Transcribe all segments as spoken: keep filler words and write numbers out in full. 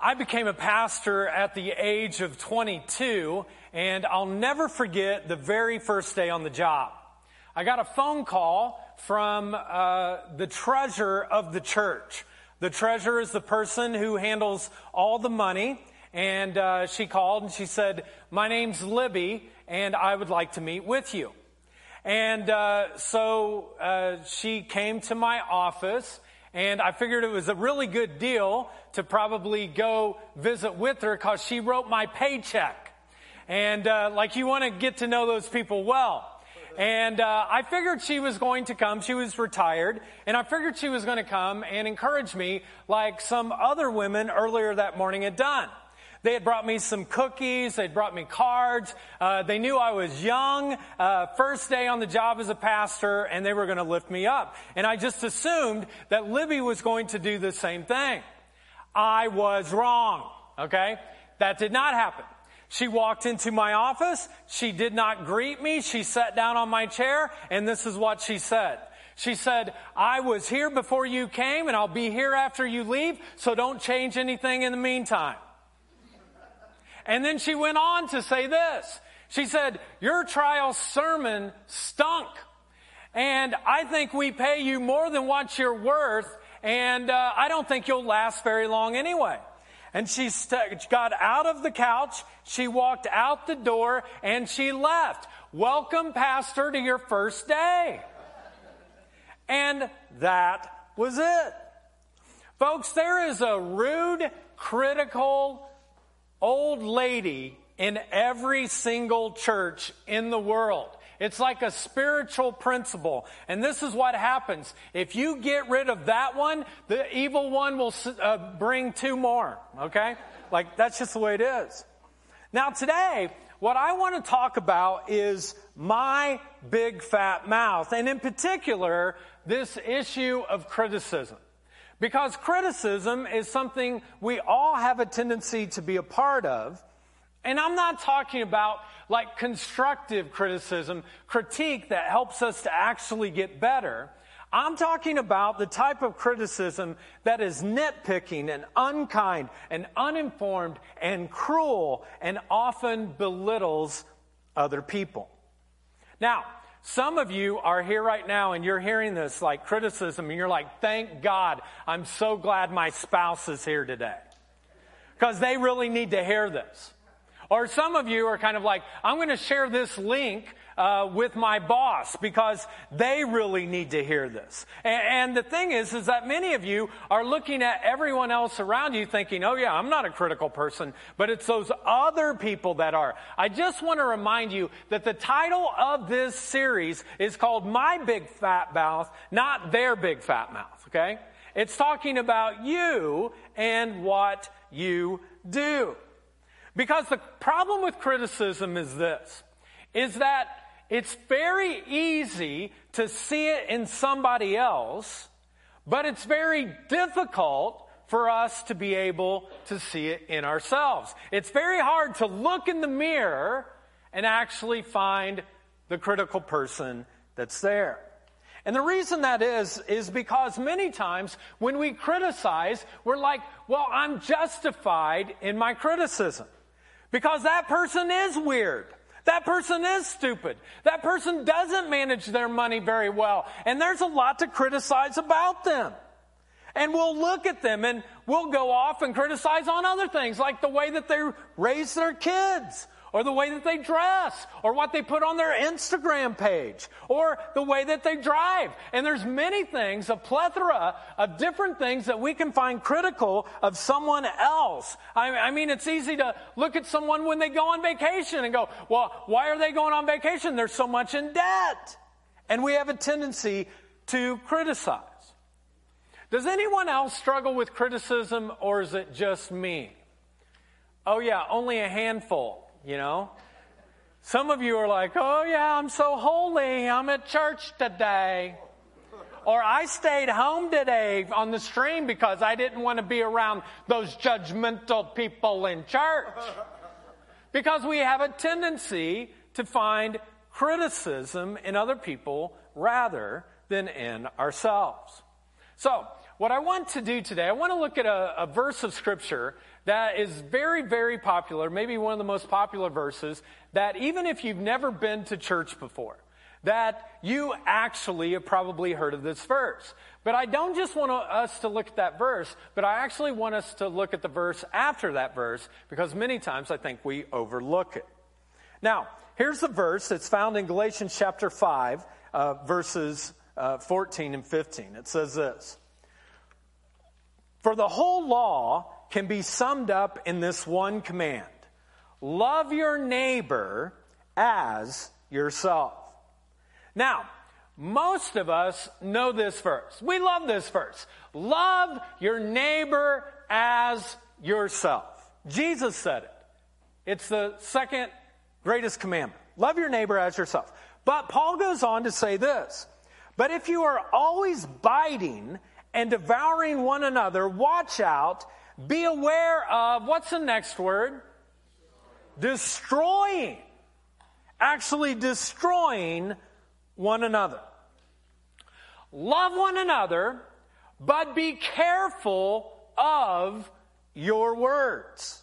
I became a pastor at the age of twenty-two, and I'll never forget the very first day on the job. I got a phone call from uh, the treasurer of the church. The treasurer is the person who handles all the money, and uh, she called and she said, "My name's Libby, and I would like to meet with you." And uh, so uh, she came to my office, and I figured it was a really good deal to probably go visit with her because she wrote my paycheck. And uh, like you want to get to know those people well. And uh, I figured she was going to come. She was retired. And I figured she was going to come and encourage me like some other women earlier that morning had done. They had brought me some cookies. They'd brought me cards. Uh, they knew I was young, uh, first day on the job as a pastor, and they were going to lift me up. And I just assumed that Libby was going to do the same thing. I was wrong, okay? That did not happen. She walked into my office. She did not greet me. She sat down on my chair, and this is what she said. She said, "I was here before you came, and I'll be here after you leave, so don't change anything in the meantime." And then she went on to say this. She said, "Your trial sermon stunk, and I think we pay you more than what you're worth, and uh, I don't think you'll last very long anyway." And she st- got out of the couch, she walked out the door, and she left. "Welcome, Pastor, to your first day." And that was it. Folks, there is a rude, critical old lady in every single church in the world. It's like a spiritual principle. And this is what happens. If you get rid of that one, the evil one will uh, bring two more, okay? Like, that's just the way it is. Now, today, what I want to talk about is my big fat mouth, and in particular, this issue of criticism. Because criticism is something we all have a tendency to be a part of. And I'm not talking about like constructive criticism, critique that helps us to actually get better. I'm talking about the type of criticism that is nitpicking and unkind and uninformed and cruel and often belittles other people. Now, some of you are here right now and you're hearing this like criticism and you're like, "Thank God, I'm so glad my spouse is here today because they really need to hear this." Or some of you are kind of like, "I'm going to share this link uh, with my boss because they really need to hear this." And, and the thing is, is that many of you are looking at everyone else around you thinking, "Oh yeah, I'm not a critical person," but it's those other people that are. I just want to remind you that the title of this series is called My Big Fat Mouth, not Their Big Fat Mouth, okay? It's talking about you and what you do. Because the problem with criticism is this, is that it's very easy to see it in somebody else, but it's very difficult for us to be able to see it in ourselves. It's very hard to look in the mirror and actually find the critical person that's there. And the reason that is, is because many times when we criticize, we're like, "Well, I'm justified in my criticism." Because that person is weird. That person is stupid. That person doesn't manage their money very well. And there's a lot to criticize about them. And we'll look at them and we'll go off and criticize on other things, like the way that they raise their kids, or the way that they dress, or what they put on their Instagram page, or the way that they drive. And there's many things, a plethora of different things that we can find critical of someone else. I, I mean, it's easy to look at someone when they go on vacation and go, "Well, why are they going on vacation? They're so much in debt." And we have a tendency to criticize. Does anyone else struggle with criticism, or is it just me? Oh yeah, only a handful. You know, some of you are like, "Oh yeah, I'm so holy. I'm at church today." Or, "I stayed home today on the stream because I didn't want to be around those judgmental people in church." Because we have a tendency to find criticism in other people rather than in ourselves. So What I want to do today, I want to look at a, a verse of Scripture that is very, very popular, maybe one of the most popular verses, that even if you've never been to church before, that you actually have probably heard of this verse. But I don't just want us to look at that verse, but I actually want us to look at the verse after that verse, because many times I think we overlook it. Now, here's the verse. It's found in Galatians chapter five, uh, verses uh, fourteen and fifteen. It says this, "For the whole law can be summed up in this one command, love your neighbor as yourself." Now, most of us know this verse. We love this verse. Love your neighbor as yourself. Jesus said it. It's the second greatest commandment. Love your neighbor as yourself. But Paul goes on to say this, "But if you are always biting and devouring one another, watch out, be aware of," what's the next word? Destroying. Actually destroying one another. Love one another, but be careful of your words.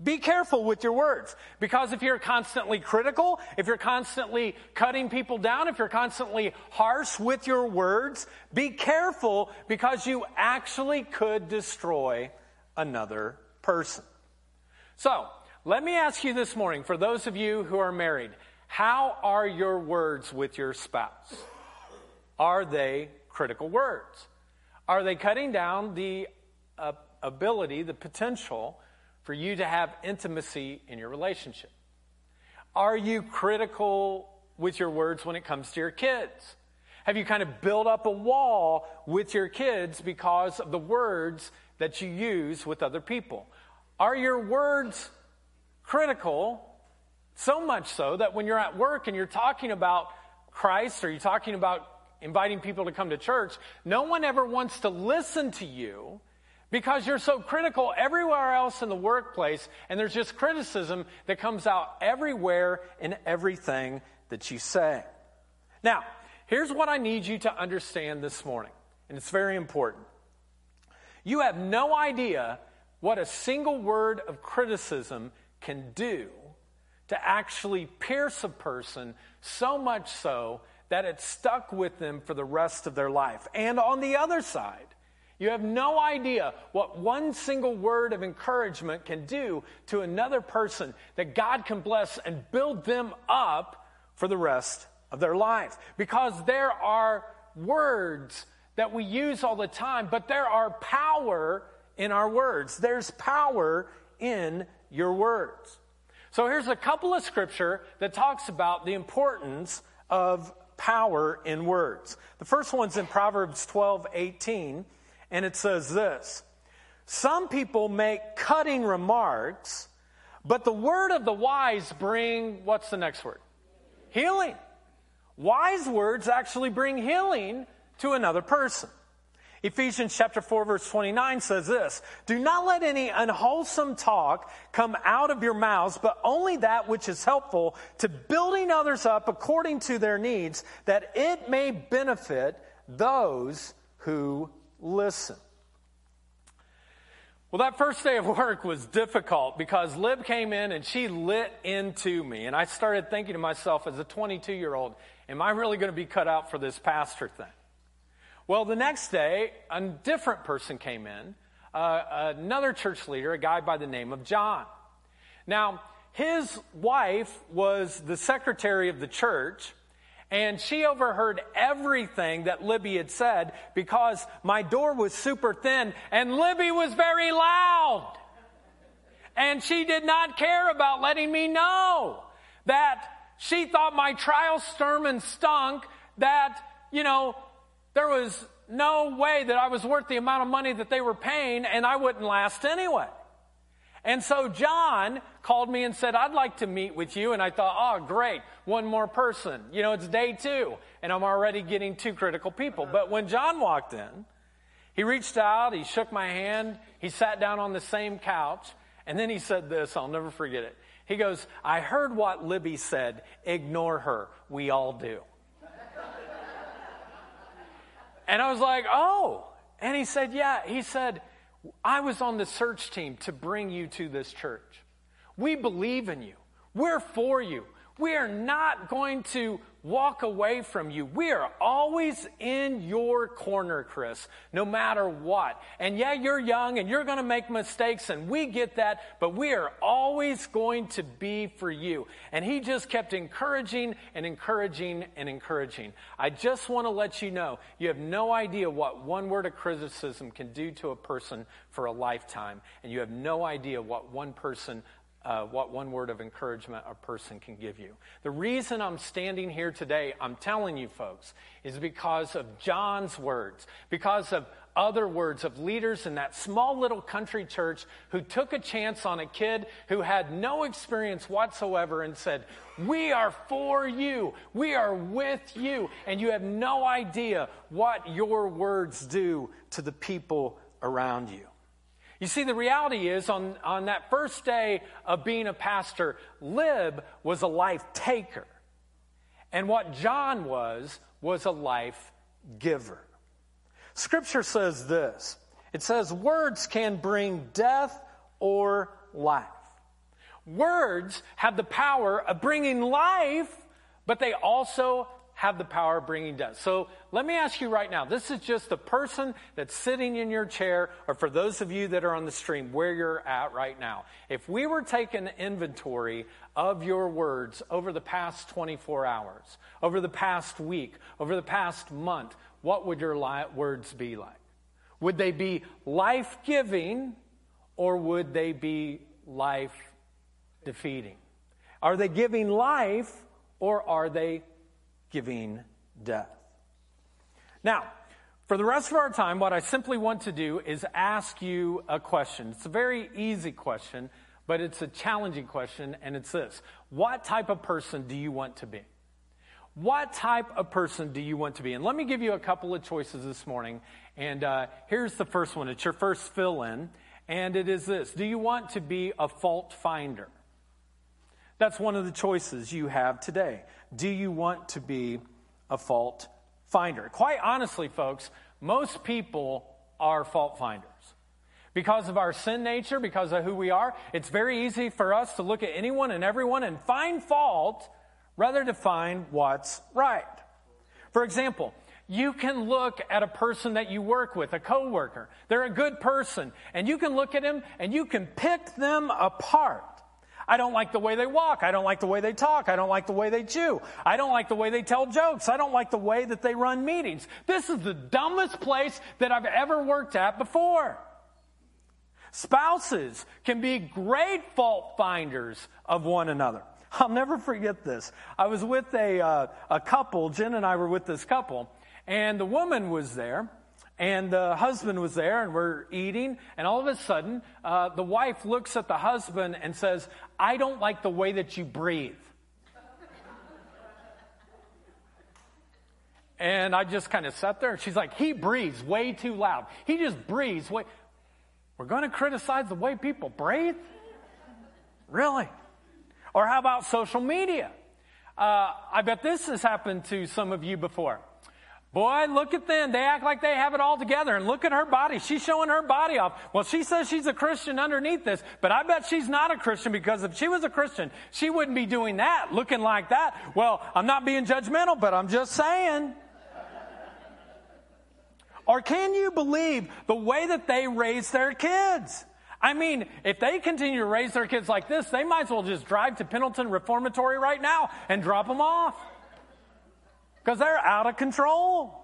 Be careful with your words, because if you're constantly critical, if you're constantly cutting people down, if you're constantly harsh with your words, be careful, because you actually could destroy another person. So, let me ask you this morning, for those of you who are married, how are your words with your spouse? Are they critical words? Are they cutting down the uh, ability, the potential for you to have intimacy in your relationship? Are you critical with your words when it comes to your kids? Have you kind of built up a wall with your kids because of the words that you use with other people? Are your words critical? So much so that when you're at work and you're talking about Christ, or you're talking about inviting people to come to church, no one ever wants to listen to you because you're so critical everywhere else in the workplace, and there's just criticism that comes out everywhere in everything that you say. Now, here's what I need you to understand this morning, and it's very important. You have no idea what a single word of criticism can do to actually pierce a person, so much so that it's stuck with them for the rest of their life. And on the other side, you have no idea what one single word of encouragement can do to another person, that God can bless and build them up for the rest of their life. Because there are words that we use all the time, but there are power in our words. There's power in your words. So here's a couple of scripture that talks about the importance of power in words. The first one's in Proverbs twelve eighteen, and it says this, "Some people make cutting remarks, but the word of the wise bring," what's the next word? Healing. Wise words actually bring healing to another person. Ephesians chapter four, verse twenty-nine says this, "Do not let any unwholesome talk come out of your mouths, but only that which is helpful to building others up according to their needs, that it may benefit those who listen." Well, that first day of work was difficult because Lib came in and she lit into me. And I started thinking to myself as a twenty-two-year-old, am I really going to be cut out for this pastor thing? Well, the next day, a different person came in, uh, another church leader, a guy by the name of John. Now, his wife was the secretary of the church, and she overheard everything that Libby had said because my door was super thin, and Libby was very loud. And she did not care about letting me know that she thought my trial sermon stunk, that, you know, there was no way that I was worth the amount of money that they were paying, and I wouldn't last anyway. And so John called me and said, "I'd like to meet with you." And I thought, oh, great, one more person. You know, it's day two, and I'm already getting two critical people. But when John walked in, he reached out, he shook my hand, he sat down on the same couch, and then he said this, I'll never forget it. He goes, "I heard what Libby said. Ignore her. We all do." And I was like, oh, And he said, yeah, he said, I was on the search team to bring you to this church. We believe in you. We're for you. We are not going to walk away from you. We are always in your corner, Chris, no matter what. And yeah, you're young and you're going to make mistakes and we get that, but we are always going to be for you. And he just kept encouraging and encouraging and encouraging. I just want to let you know, you have no idea what one word of criticism can do to a person for a lifetime. And you have no idea what one person Uh, what one word of encouragement a person can give you. The reason I'm standing here today, I'm telling you folks, is because of John's words, because of other words of leaders in that small little country church who took a chance on a kid who had no experience whatsoever and said, we are for you, we are with you, and you have no idea what your words do to the people around you. You see, the reality is, on, on that first day of being a pastor, Lib was a life taker. And what John was, was a life giver. Scripture says this. It says, words can bring death or life. Words have the power of bringing life, but they also have the power of bringing death. So let me ask you right now, this is just the person that's sitting in your chair, or for those of you that are on the stream, where you're at right now. If we were taking an inventory of your words over the past twenty-four hours, over the past week, over the past month, what would your li- words be like? Would they be life-giving or would they be life-defeating? Are they giving life or are they giving death? Now, for the rest of our time, what I simply want to do is ask you a question. It's a very easy question, but it's a challenging question, and it's this. What type of person do you want to be? What type of person do you want to be? And let me give you a couple of choices this morning, and uh, here's the first one. It's your first fill-in, and it is this. Do you want to be a fault finder? That's one of the choices you have today. Do you want to be a fault finder? Quite honestly, folks, most people are fault finders. Because of our sin nature, because of who we are, it's very easy for us to look at anyone and everyone and find fault rather than find what's right. For example, you can look at a person that you work with, a coworker. They're a good person, and you can look at him and you can pick them apart. I don't like the way they walk. I don't like the way they talk. I don't like the way they chew. I don't like the way they tell jokes. I don't like the way that they run meetings. This is the dumbest place that I've ever worked at before. Spouses can be great fault finders of one another. I'll never forget this. I was with a, uh, a couple. Jen and I were with this couple, and the woman was there. And the husband was there, and we're eating, and all of a sudden, uh, the wife looks at the husband and says, I don't like the way that you breathe. And I just kind of sat there, and she's like, he breathes way too loud. He just breathes way. We're going to criticize the way people breathe? Really? Or how about social media? Uh, I bet this has happened to some of you before. Boy, look at them. They act like they have it all together. And look at her body. She's showing her body off. Well, she says she's a Christian underneath this, but I bet she's not a Christian, because if she was a Christian, she wouldn't be doing that, looking like that. Well, I'm not being judgmental, but I'm just saying. Or can you believe the way that they raise their kids? I mean, if they continue to raise their kids like this, they might as well just drive to Pendleton Reformatory right now and drop them off. Because they're out of control.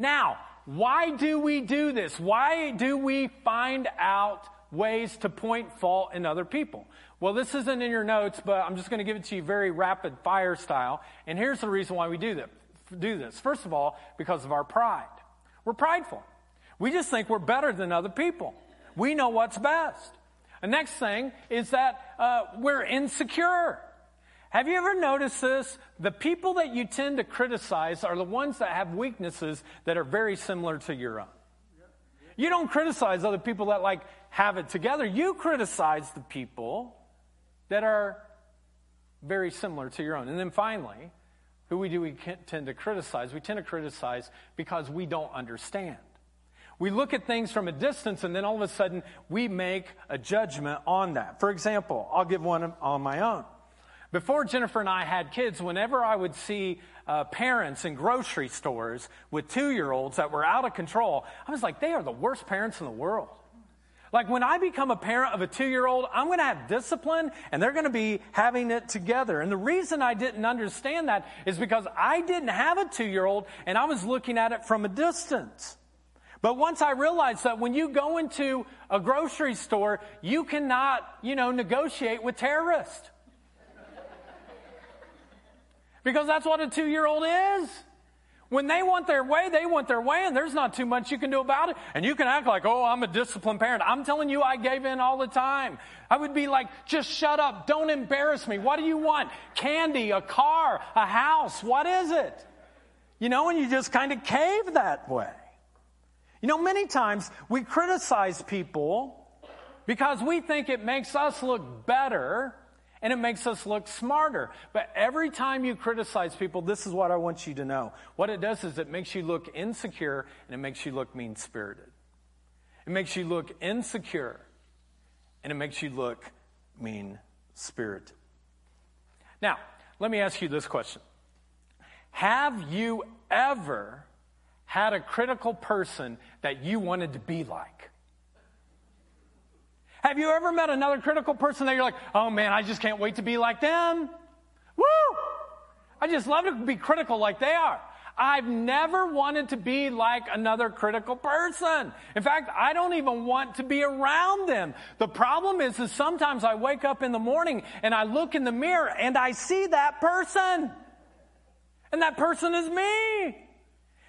Now, why do we do this? Why do we find out ways to point fault in other people? Well, this isn't in your notes, but I'm just going to give it to you very rapid fire style. And here's the reason why we do that, do this. First of all, because of our pride. We're prideful. We just think we're better than other people. We know what's best. The next thing is that uh, we're insecure. Have you ever noticed this? The people that you tend to criticize are the ones that have weaknesses that are very similar to your own. You don't criticize other people that like have it together. You criticize the people that are very similar to your own. And then finally, who we do we tend to criticize? We tend to criticize because we don't understand. We look at things from a distance, and then all of a sudden, we make a judgment on that. For example, I'll give one on my own. Before Jennifer and I had kids, whenever I would see uh, parents in grocery stores with two-year-olds that were out of control, I was like, they are the worst parents in the world. Like, when I become a parent of a two-year-old, I'm going to have discipline, and they're going to be having it together. And the reason I didn't understand that is because I didn't have a two-year-old, and I was looking at it from a distance. But once I realized that when you go into a grocery store, you cannot, you know, negotiate with terrorists. Because that's what a two-year-old is. When they want their way, they want their way, and there's not too much you can do about it. And you can act like, oh, I'm a disciplined parent. I'm telling you, I gave in all the time. I would be like, just shut up. Don't embarrass me. What do you want? Candy, a car, a house. What is it? You know, and you just kind of cave that way. You know, many times we criticize people because we think it makes us look better and it makes us look smarter. But every time you criticize people, this is what I want you to know. What it does is it makes you look insecure, and it makes you look mean-spirited. It makes you look insecure, and it makes you look mean-spirited. Now, let me ask you this question. Have you ever had a critical person that you wanted to be like? Have you ever met another critical person that you're like, oh, man, I just can't wait to be like them? Woo! I just love to be critical like they are. I've never wanted to be like another critical person. In fact, I don't even want to be around them. The problem is, is sometimes I wake up in the morning and I look in the mirror and I see that person. And that person is me.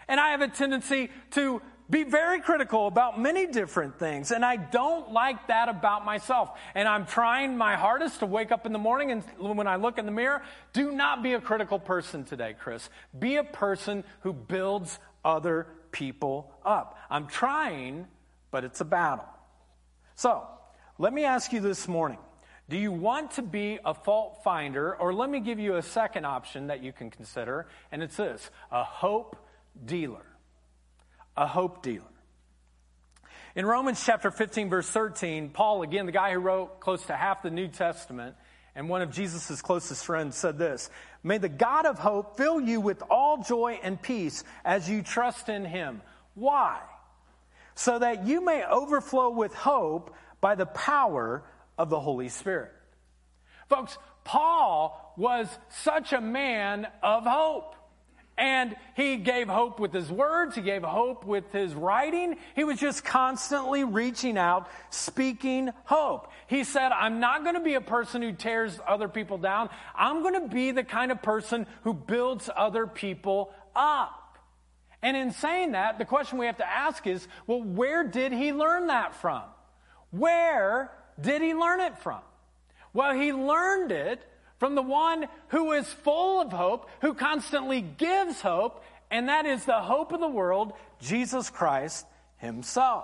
And I have a tendency to be very critical about many different things, and I don't like that about myself. And I'm trying my hardest to wake up in the morning, and when I look in the mirror, do not be a critical person today, Chris. Be a person who builds other people up. I'm trying, but it's a battle. So, let me ask you this morning. Do you want to be a fault finder? Or let me give you a second option that you can consider, and it's this: a hope dealer. A hope dealer. In Romans chapter fifteen, verse thirteen, Paul, again, the guy who wrote close to half the New Testament and one of Jesus' closest friends, said this: "May the God of hope fill you with all joy and peace as you trust in him." Why? "So that you may overflow with hope by the power of the Holy Spirit." Folks, Paul was such a man of hope. And he gave hope with his words. He gave hope with his writing. He was just constantly reaching out, speaking hope. He said, I'm not going to be a person who tears other people down. I'm going to be the kind of person who builds other people up. And in saying that, the question we have to ask is, well, where did he learn that from? Where did he learn it from? Well, he learned it from the one who is full of hope, who constantly gives hope, and that is the hope of the world, Jesus Christ himself.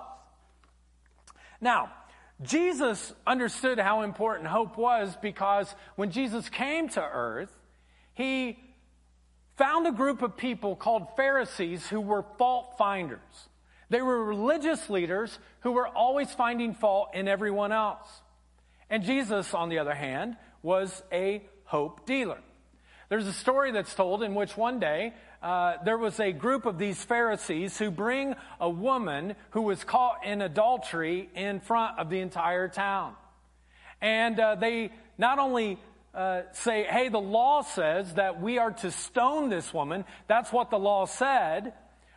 Now, Jesus understood how important hope was, because when Jesus came to earth, he found a group of people called Pharisees who were fault finders. They were religious leaders who were always finding fault in everyone else. And Jesus, on the other hand, was a hope dealer. There's a story that's told in which one day uh, there was a group of these Pharisees who bring a woman who was caught in adultery in front of the entire town. And uh, they not only uh, say, hey, the law says that we are to stone this woman. That's what the law said.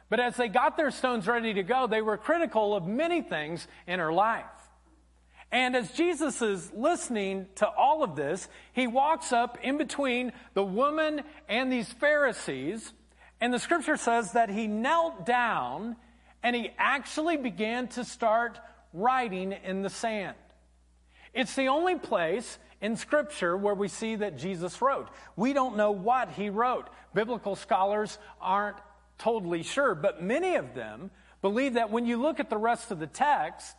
But as they got their stones ready to go, they were critical of many things in her life. And as Jesus is listening to all of this, he walks up in between the woman and these Pharisees, and the scripture says that he knelt down and he actually began to start writing in the sand. It's the only place in scripture where we see that Jesus wrote. We don't know what he wrote. Biblical scholars aren't totally sure, but many of them believe that when you look at the rest of the text,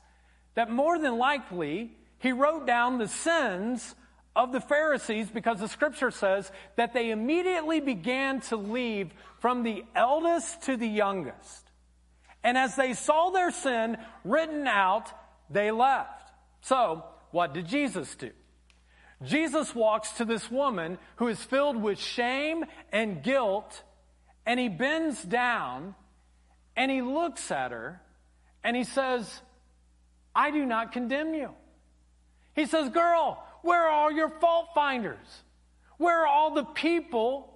that more than likely, he wrote down the sins of the Pharisees, because the scripture says that they immediately began to leave from the eldest to the youngest. And as they saw their sin written out, they left. So, what did Jesus do? Jesus walks to this woman who is filled with shame and guilt, and he bends down, and he looks at her, and he says, I do not condemn you. He says, girl, where are all your fault finders? Where are all the people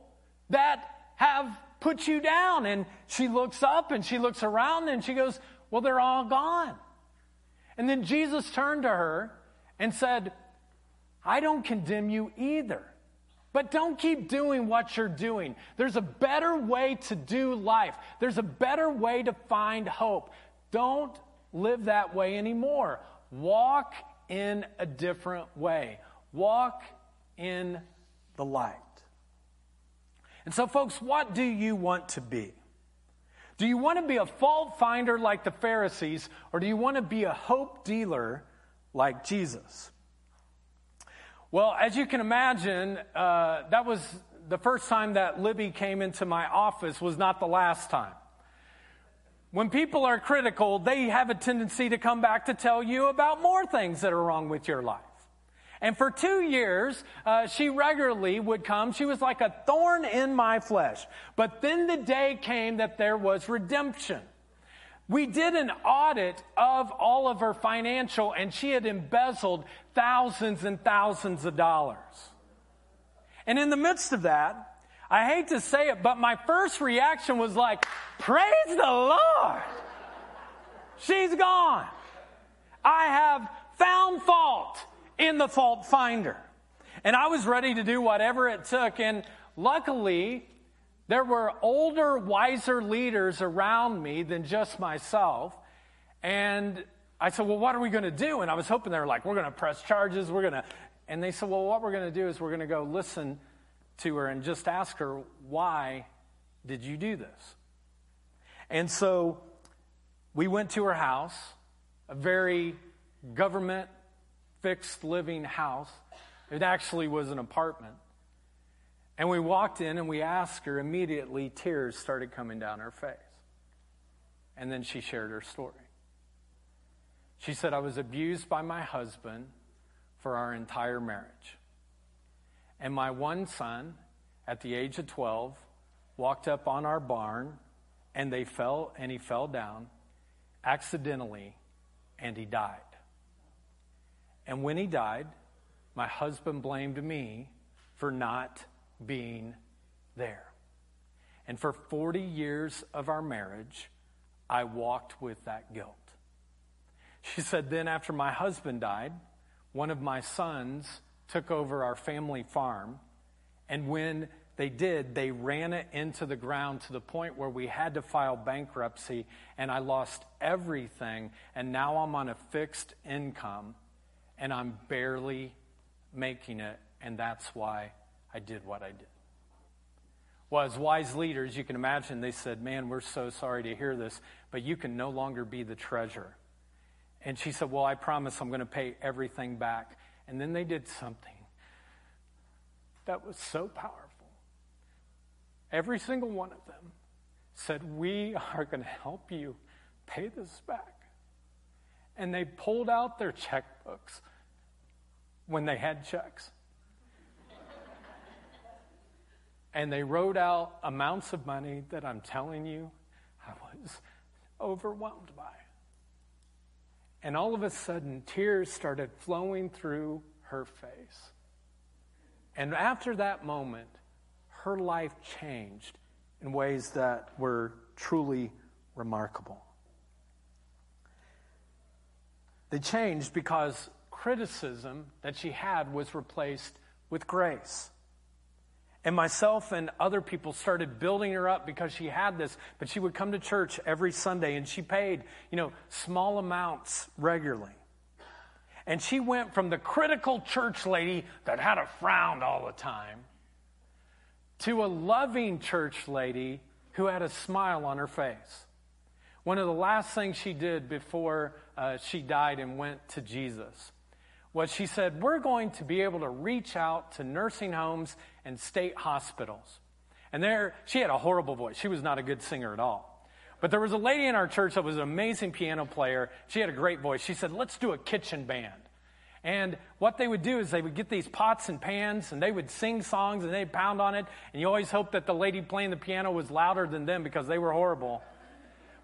that have put you down? And she looks up, and she looks around, and she goes, well, they're all gone. And then Jesus turned to her and said, I don't condemn you either. But don't keep doing what you're doing. There's a better way to do life. There's a better way to find hope. Don't live that way anymore. Walk in a different way. Walk in the light. And so, folks, what do you want to be? Do you want to be a fault finder like the Pharisees, or do you want to be a hope dealer like Jesus? Well, as you can imagine, uh, that was the first time that Libby came into my office was not the last time. When people are critical, they have a tendency to come back to tell you about more things that are wrong with your life. And for two years, uh, she regularly would come. She was like a thorn in my flesh. But then the day came that there was redemption. We did an audit of all of her financial, and she had embezzled thousands and thousands of dollars. And in the midst of that, I hate to say it, but my first reaction was like, praise the Lord. She's gone. I have found fault in the fault finder. And I was ready to do whatever it took. And luckily, there were older, wiser leaders around me than just myself. And I said, well, what are we going to do? And I was hoping they were like, we're going to press charges. We're going to. And they said, well, what we're going to do is we're going to go listen to her and just ask her, why did you do this? And so we went to her house, a very government fixed living house. It actually was an apartment. And we walked in and we asked her, immediately tears started coming down her face. And then she shared her story. She said, I was abused by my husband for our entire marriage. And my one son, at the age of twelve, walked up on our barn and they fell and he fell down accidentally and he died. And when he died, my husband blamed me for not being there. And for forty years of our marriage, I walked with that guilt. She said, then after my husband died, one of my sons took over our family farm, and when they did, they ran it into the ground to the point where we had to file bankruptcy, and I lost everything, and now I'm on a fixed income, and I'm barely making it, and that's why I did what I did. Well, as wise leaders, you can imagine, they said, man, we're so sorry to hear this, but you can no longer be the treasurer. And she said, well, I promise I'm going to pay everything back. And then they did something that was so powerful. Every single one of them said, we are going to help you pay this back. And they pulled out their checkbooks when they had checks. And they wrote out amounts of money that I'm telling you I was overwhelmed by. And all of a sudden, tears started flowing through her face. And after that moment, her life changed in ways that were truly remarkable. They changed because criticism that she had was replaced with grace. And myself and other people started building her up because she had this. But she would come to church every Sunday, and she paid, you know, small amounts regularly. And she went from the critical church lady that had a frown all the time to a loving church lady who had a smile on her face. One of the last things she did before uh, she died and went to Jesus was she said, we're going to be able to reach out to nursing homes and state hospitals. And there, she had a horrible voice. She was not a good singer at all. But there was a lady in our church that was an amazing piano player. She had a great voice. She said, let's do a kitchen band. And what they would do is they would get these pots and pans, and they would sing songs, and they'd pound on it. And you always hope that the lady playing the piano was louder than them because they were horrible.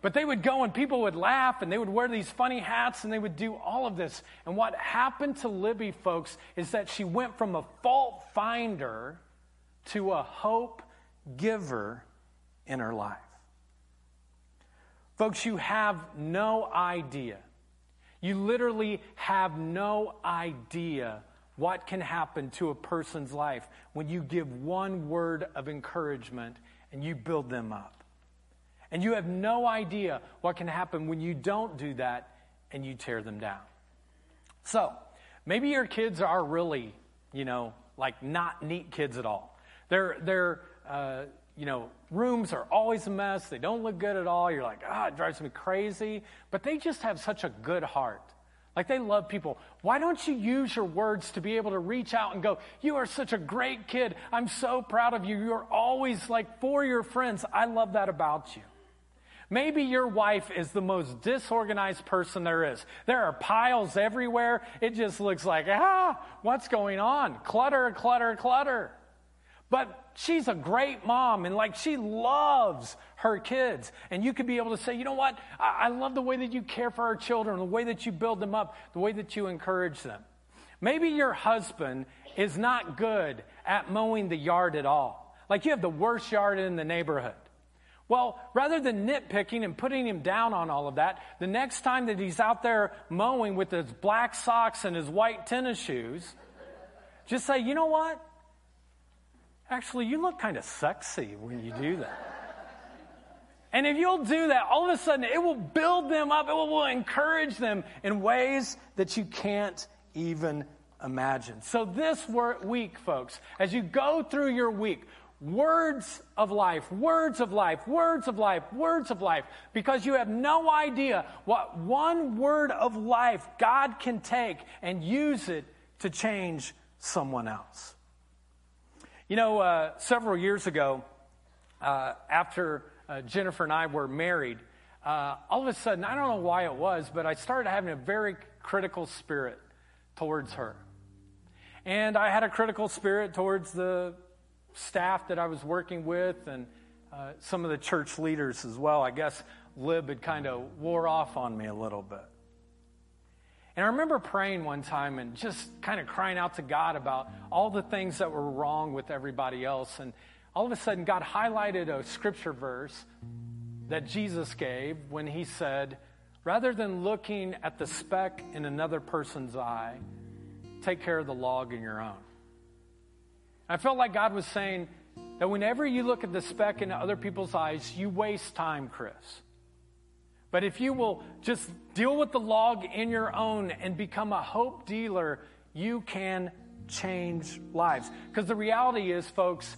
But they would go, and people would laugh, and they would wear these funny hats, and they would do all of this. And what happened to Libby, folks, is that she went from a fault finder to a hope giver in her life. Folks, you have no idea. You literally have no idea what can happen to a person's life when you give one word of encouragement and you build them up. And you have no idea what can happen when you don't do that and you tear them down. So, maybe your kids are really, you know, like not neat kids at all. They're, they're, uh, You know, rooms are always a mess. They don't look good at all. You're like, ah, it drives me crazy. But they just have such a good heart. Like, they love people. Why don't you use your words to be able to reach out and go, you are such a great kid. I'm so proud of you. You're always, like, for your friends. I love that about you. Maybe your wife is the most disorganized person there is. There are piles everywhere. It just looks like, ah, what's going on? Clutter, clutter, clutter. But she's a great mom, and like she loves her kids. And you could be able to say, you know what? I-, I love the way that you care for our children, the way that you build them up, the way that you encourage them. Maybe your husband is not good at mowing the yard at all. Like, you have the worst yard in the neighborhood. Well, rather than nitpicking and putting him down on all of that, the next time that he's out there mowing with his black socks and his white tennis shoes, just say, you know what? Actually, you look kind of sexy when you do that. And if you'll do that, all of a sudden, it will build them up. It will, will encourage them in ways that you can't even imagine. So this week, folks, as you go through your week, words of life, words of life, words of life, words of life, because you have no idea what one word of life God can take and use it to change someone else. You know, uh, several years ago, uh, after uh, Jennifer and I were married, uh, all of a sudden, I don't know why it was, but I started having a very critical spirit towards her. And I had a critical spirit towards the staff that I was working with and uh, some of the church leaders as well. I guess Lib had kind of wore off on me a little bit. And I remember praying one time and just kind of crying out to God about all the things that were wrong with everybody else. And all of a sudden, God highlighted a scripture verse that Jesus gave when he said, rather than looking at the speck in another person's eye, take care of the log in your own. I felt like God was saying that whenever you look at the speck in other people's eyes, you waste time, Chris. But if you will just deal with the log in your own and become a hope dealer, you can change lives. Because the reality is, folks,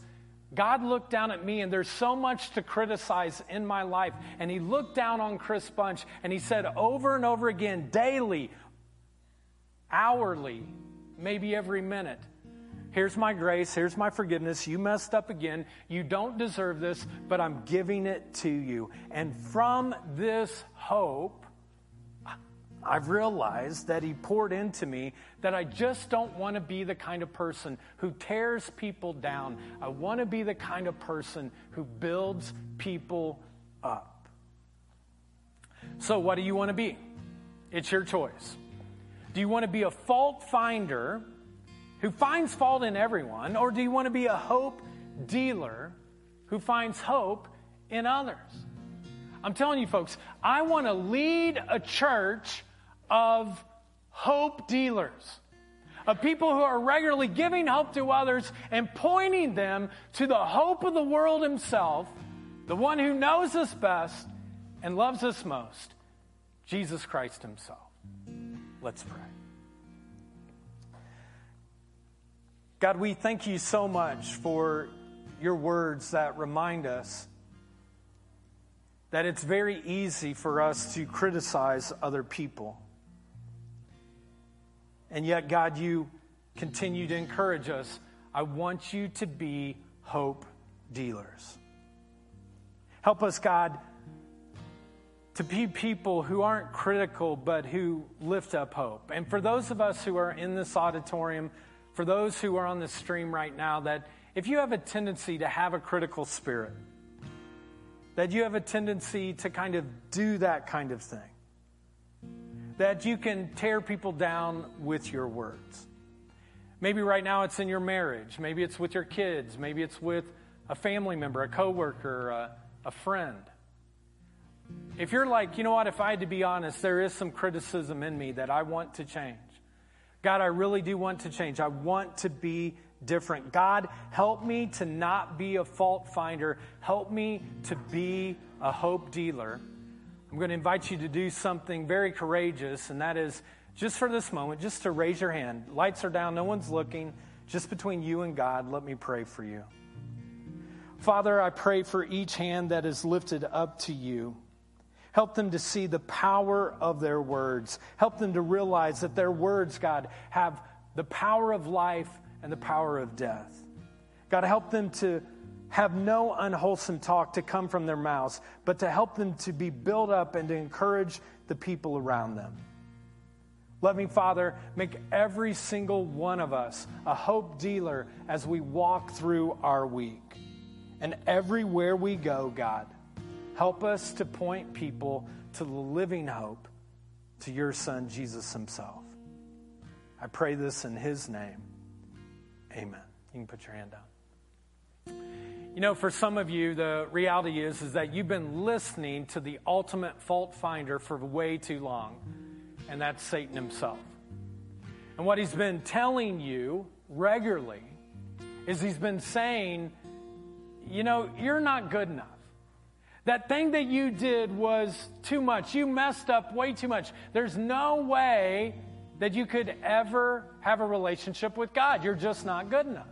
God looked down at me, and there's so much to criticize in my life. And he looked down on Chris Bunch, and he said over and over again, daily, hourly, maybe every minute, here's my grace, here's my forgiveness. You messed up again. You don't deserve this, but I'm giving it to you. And from this hope, I've realized that he poured into me that I just don't want to be the kind of person who tears people down. I want to be the kind of person who builds people up. So what do you want to be? It's your choice. Do you want to be a fault finder who finds fault in everyone, or do you want to be a hope dealer who finds hope in others? I'm telling you, folks, I want to lead a church of hope dealers, of people who are regularly giving hope to others and pointing them to the hope of the world himself, the one who knows us best and loves us most, Jesus Christ himself. Let's pray. God, we thank you so much for your words that remind us that it's very easy for us to criticize other people. And yet, God, you continue to encourage us. I want you to be hope dealers. Help us, God, to be people who aren't critical but who lift up hope. And for those of us who are in this auditorium, for those who are on the stream right now, that if you have a tendency to have a critical spirit, that you have a tendency to kind of do that kind of thing, that you can tear people down with your words. Maybe right now it's in your marriage. Maybe it's with your kids. Maybe it's with a family member, a coworker, a, a friend. If you're like, you know what, if I had to be honest, there is some criticism in me that I want to change. God, I really do want to change. I want to be different. God, help me to not be a fault finder. Help me to be a hope dealer. I'm going to invite you to do something very courageous, and that is just for this moment, just to raise your hand. Lights are down. No one's looking. Just between you and God, let me pray for you. Father, I pray for each hand that is lifted up to you. Help them to see the power of their words. Help them to realize that their words, God, have the power of life and the power of death. God, help them to have no unwholesome talk to come from their mouths, but to help them to be built up and to encourage the people around them. Loving Father, make every single one of us a hope dealer as we walk through our week. And everywhere we go, God, help us to point people to the living hope, to your Son, Jesus himself. I pray this in his name. Amen. You can put your hand down. You know, for some of you, the reality is, is that you've been listening to the ultimate fault finder for way too long, and that's Satan himself. And what he's been telling you regularly is he's been saying, you know, you're not good enough. That thing that you did was too much. You messed up way too much. There's no way that you could ever have a relationship with God. You're just not good enough.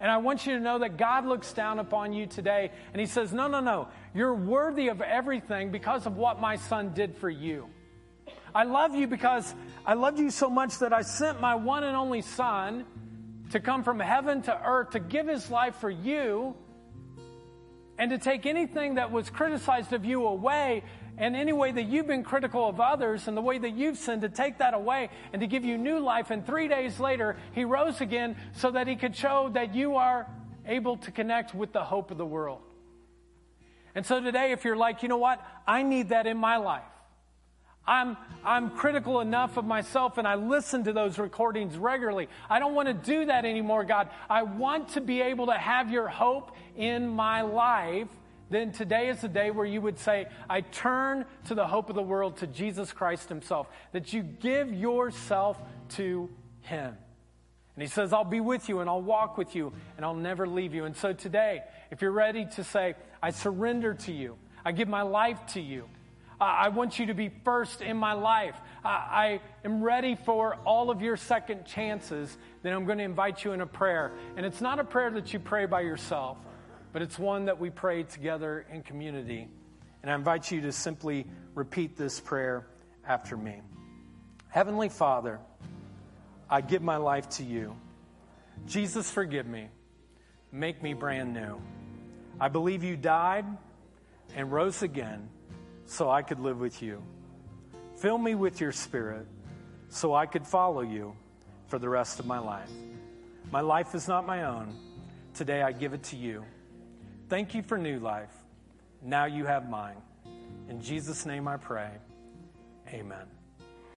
And I want you to know that God looks down upon you today, and he says, no, no, no. You're worthy of everything because of what my Son did for you. I love you because I loved you so much that I sent my one and only Son to come from heaven to earth to give his life for you and to take anything that was criticized of you away, and any way that you've been critical of others and the way that you've sinned, to take that away and to give you new life. And three days later, he rose again so that he could show that you are able to connect with the hope of the world. And so today, if you're like, you know what? I need that in my life. I'm, I'm critical enough of myself, and I listen to those recordings regularly. I don't want to do that anymore, God. I want to be able to have your hope in my life. Then today is the day where you would say, I turn to the hope of the world, to Jesus Christ himself, that you give yourself to him. And he says, I'll be with you, and I'll walk with you, and I'll never leave you. And so today, if you're ready to say, I surrender to you, I give my life to you, I want you to be first in my life, I am ready for all of your second chances, then I'm going to invite you in a prayer. And it's not a prayer that you pray by yourself, but it's one that we pray together in community. And I invite you to simply repeat this prayer after me. Heavenly Father, I give my life to you. Jesus, forgive me. Make me brand new. I believe you died and rose again so I could live with you. Fill me with your Spirit so I could follow you for the rest of my life. My life is not my own. Today I give it to you. Thank you for new life. Now you have mine. In Jesus' name I pray. Amen.